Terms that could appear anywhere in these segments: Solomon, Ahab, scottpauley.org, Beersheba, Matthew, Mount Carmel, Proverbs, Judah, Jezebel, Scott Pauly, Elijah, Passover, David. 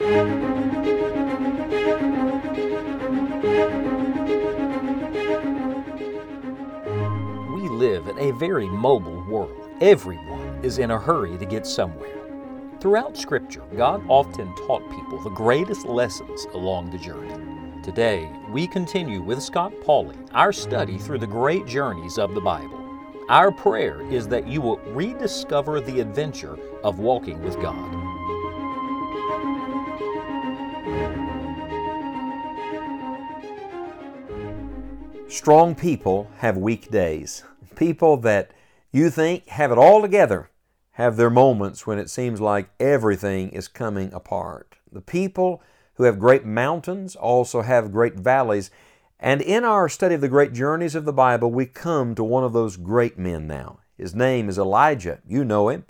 We live in a very mobile world. Everyone is in a hurry to get somewhere. Throughout Scripture, God often taught people the greatest lessons along the journey. Today, we continue with Scott Pauly, our study through the great journeys of the Bible. Our prayer is that you will rediscover the adventure of walking with God. Strong people have weak days. People that you think have it all together have their moments when it seems like everything is coming apart. The people who have great mountains also have great valleys. And in our study of the great journeys of the Bible, we come to one of those great men now. His name is Elijah. You know him.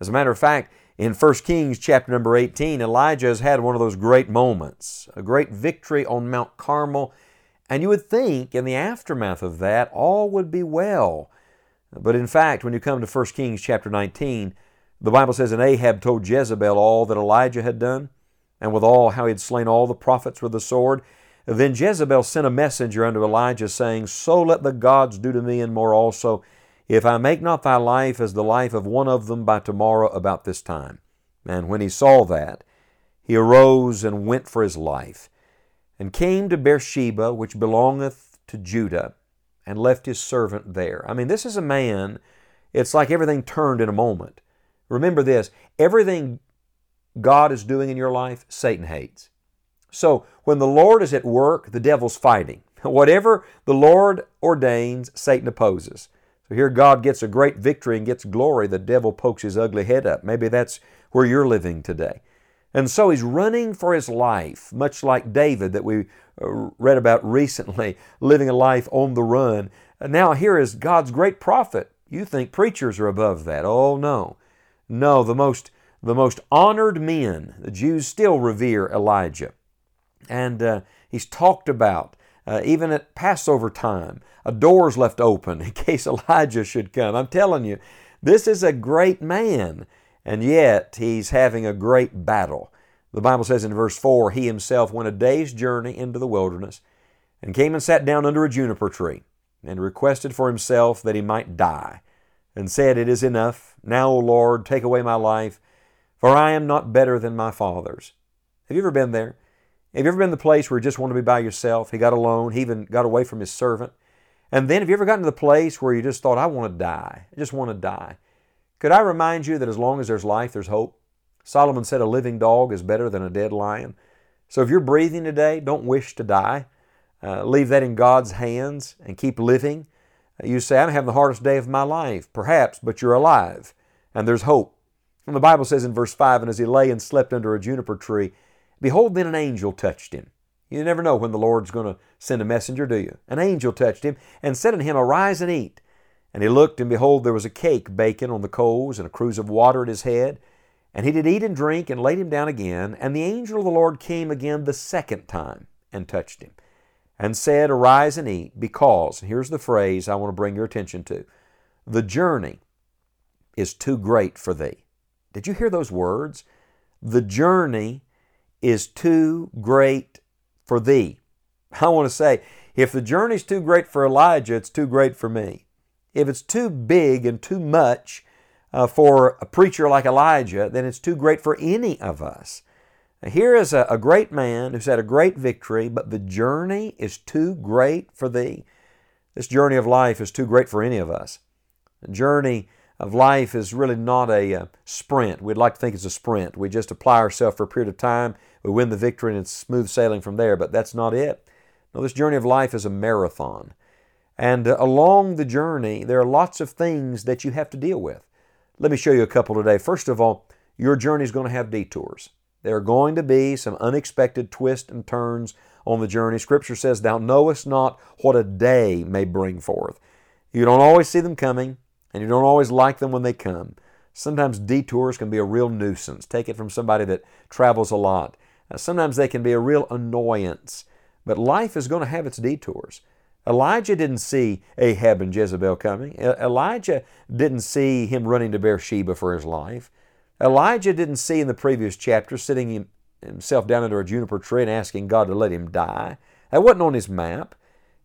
As a matter of fact, in 1 Kings chapter number 18, Elijah has had one of those great moments, a great victory on Mount Carmel. And you would think in the aftermath of that, all would be well. But in fact, when you come to 1 Kings chapter 19, the Bible says, "And Ahab told Jezebel all that Elijah had done, and withal how he had slain all the prophets with the sword. Then Jezebel sent a messenger unto Elijah, saying, So let the gods do to me and more also, if I make not thy life as the life of one of them by tomorrow about this time." And when he saw that, he arose and went for his life, and came to Beersheba, which belongeth to Judah, and left his servant there. I mean, this is a man, it's like everything turned in a moment. Remember this, everything God is doing in your life, Satan hates. So when the Lord is at work, the devil's fighting. Whatever the Lord ordains, Satan opposes. So here God gets a great victory and gets glory. The devil pokes his ugly head up. Maybe that's where you're living today. And so he's running for his life, much like David that we read about recently, living a life on the run. And now here is God's great prophet. You think preachers are above that. Oh, no. No, the most honored men, the Jews still revere Elijah. And he's talked about, even at Passover time, a door's left open in case Elijah should come. I'm telling you, this is a great man. And yet, he's having a great battle. The Bible says in verse 4, he himself went a day's journey into the wilderness and came and sat down under a juniper tree and requested for himself that he might die and said, It is enough. Now, O Lord, take away my life, for I am not better than my fathers. Have you ever been there? Have you ever been to the place where you just want to be by yourself? He got alone. He even got away from his servant. And then have you ever gotten to the place where you just thought, I want to die. I just want to die. Could I remind you that as long as there's life, there's hope? Solomon said a living dog is better than a dead lion. So if you're breathing today, don't wish to die. Leave that in God's hands and keep living. You say, I'm having the hardest day of my life, perhaps, but you're alive and there's hope. And the Bible says in verse 5, And as he lay and slept under a juniper tree, behold, then an angel touched him. You never know when the Lord's going to send a messenger, do you? An angel touched him and said unto him, Arise and eat. And he looked, and behold, there was a cake baking on the coals and a cruse of water at his head. And he did eat and drink and laid him down again. And the angel of the Lord came again the second time and touched him and said, Arise and eat, because, and here's the phrase I want to bring your attention to, the journey is too great for thee. Did you hear those words? The journey is too great for thee. I want to say, if the journey's too great for Elijah, it's too great for me. If it's too big and too much for a preacher like Elijah, then it's too great for any of us. Now, here is a great man who's had a great victory, but the journey is too great for thee. This journey of life is too great for any of us. The journey of life is really not a sprint. We'd like to think it's a sprint. We just apply ourselves for a period of time, we win the victory, and it's smooth sailing from there, but that's not it. No, this journey of life is a marathon. And along the journey, there are lots of things that you have to deal with. Let me show you a couple today. First of all, your journey is going to have detours. There are going to be some unexpected twists and turns on the journey. Scripture says, Thou knowest not what a day may bring forth. You don't always see them coming, and you don't always like them when they come. Sometimes detours can be a real nuisance. Take it from somebody that travels a lot. Sometimes they can be a real annoyance. But life is going to have its detours. Elijah didn't see Ahab and Jezebel coming. Elijah didn't see him running to Beersheba for his life. Elijah didn't see in the previous chapter sitting himself down under a juniper tree and asking God to let him die. That wasn't on his map.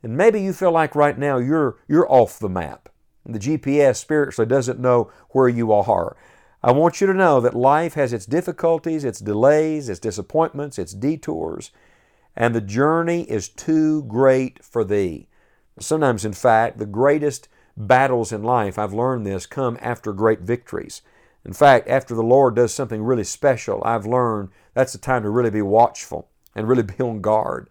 And maybe you feel like right now you're off the map. And the GPS spiritually doesn't know where you are. I want you to know that life has its difficulties, its delays, its disappointments, its detours, and the journey is too great for thee. Sometimes, in fact, the greatest battles in life, I've learned this, come after great victories. In fact, after the Lord does something really special, I've learned that's the time to really be watchful and really be on guard.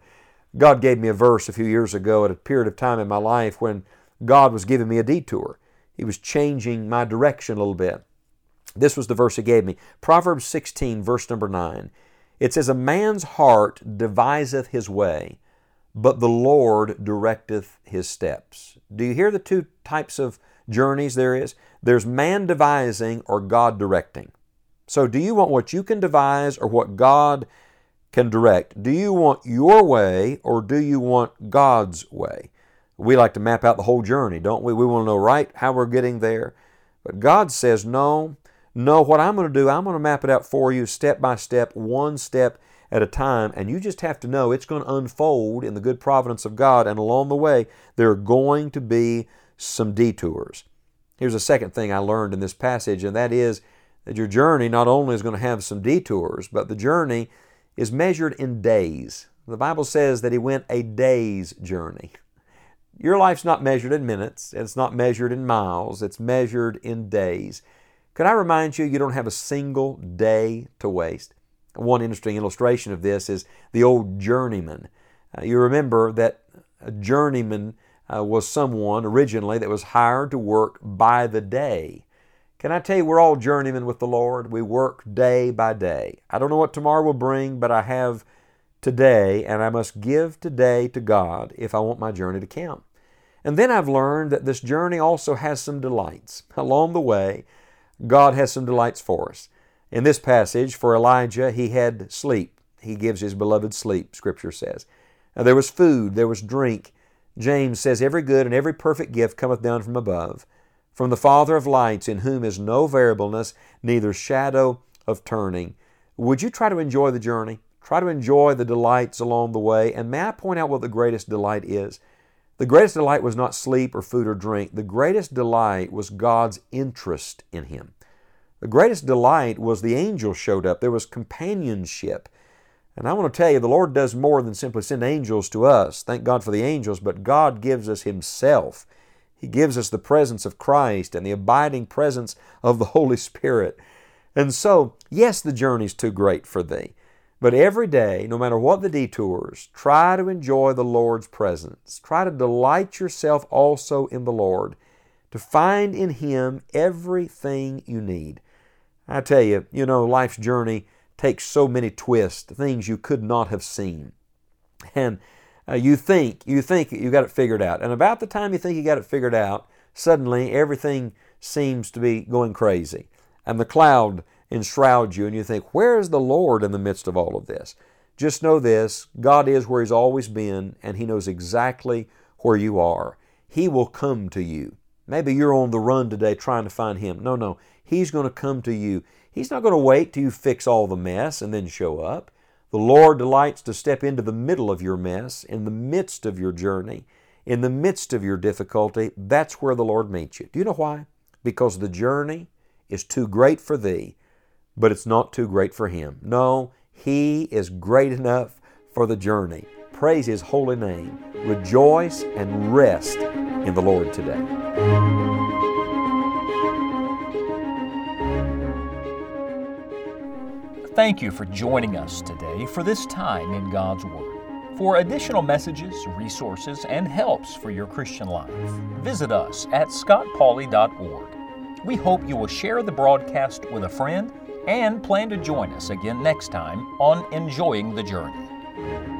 God gave me a verse a few years ago at a period of time in my life when God was giving me a detour. He was changing my direction a little bit. This was the verse He gave me. Proverbs 16, verse number 9. It says, "A man's heart deviseth his way, but the Lord directeth his steps." Do you hear the two types of journeys there is? There's man devising or God directing. So do you want what you can devise or what God can direct? Do you want your way or do you want God's way? We like to map out the whole journey, don't we? We want to know right how we're getting there. But God says, no, what I'm going to do, I'm going to map it out for you step by step, one step at a time, and you just have to know it's going to unfold in the good providence of God, and along the way, there are going to be some detours. Here's a second thing I learned in this passage, and that is that your journey not only is going to have some detours, but the journey is measured in days. The Bible says that he went a day's journey. Your life's not measured in minutes, it's not measured in miles, it's measured in days. Could I remind you, you don't have a single day to waste. One interesting illustration of this is the old journeyman. You remember that a journeyman was someone originally that was hired to work by the day. Can I tell you, we're all journeymen with the Lord. We work day by day. I don't know what tomorrow will bring, but I have today, and I must give today to God if I want my journey to count. And then I've learned that this journey also has some delights. Along the way, God has some delights for us. In this passage, for Elijah, he had sleep. He gives his beloved sleep, Scripture says. Now, there was food, there was drink. James says, "Every good and every perfect gift cometh down from above, from the Father of lights, in whom is no variableness, neither shadow of turning." Would you try to enjoy the journey? Try to enjoy the delights along the way. And may I point out what the greatest delight is? The greatest delight was not sleep or food or drink. The greatest delight was God's interest in him. The greatest delight was the angels showed up. There was companionship. And I want to tell you, the Lord does more than simply send angels to us. Thank God for the angels, but God gives us Himself. He gives us the presence of Christ and the abiding presence of the Holy Spirit. And so, yes, the journey's too great for thee. But every day, no matter what the detours, try to enjoy the Lord's presence. Try to delight yourself also in the Lord, to find in Him everything you need. I tell you, life's journey takes so many twists, things you could not have seen. And you think you got it figured out. And about the time you think you got it figured out, suddenly everything seems to be going crazy. And the cloud enshrouds you, and you think, where is the Lord in the midst of all of this? Just know this, God is where He's always been, and He knows exactly where you are. He will come to you. Maybe you're on the run today trying to find Him. No, He's going to come to you. He's not going to wait till you fix all the mess and then show up. The Lord delights to step into the middle of your mess, in the midst of your journey, in the midst of your difficulty. That's where the Lord meets you. Do you know why? Because the journey is too great for thee, but it's not too great for Him. No, He is great enough for the journey. Praise His holy name. Rejoice and rest in the Lord today. Thank you for joining us today for this time in God's Word. For additional messages, resources, and helps for your Christian life, visit us at scottpauley.org. We hope you will share the broadcast with a friend and plan to join us again next time on Enjoying the Journey.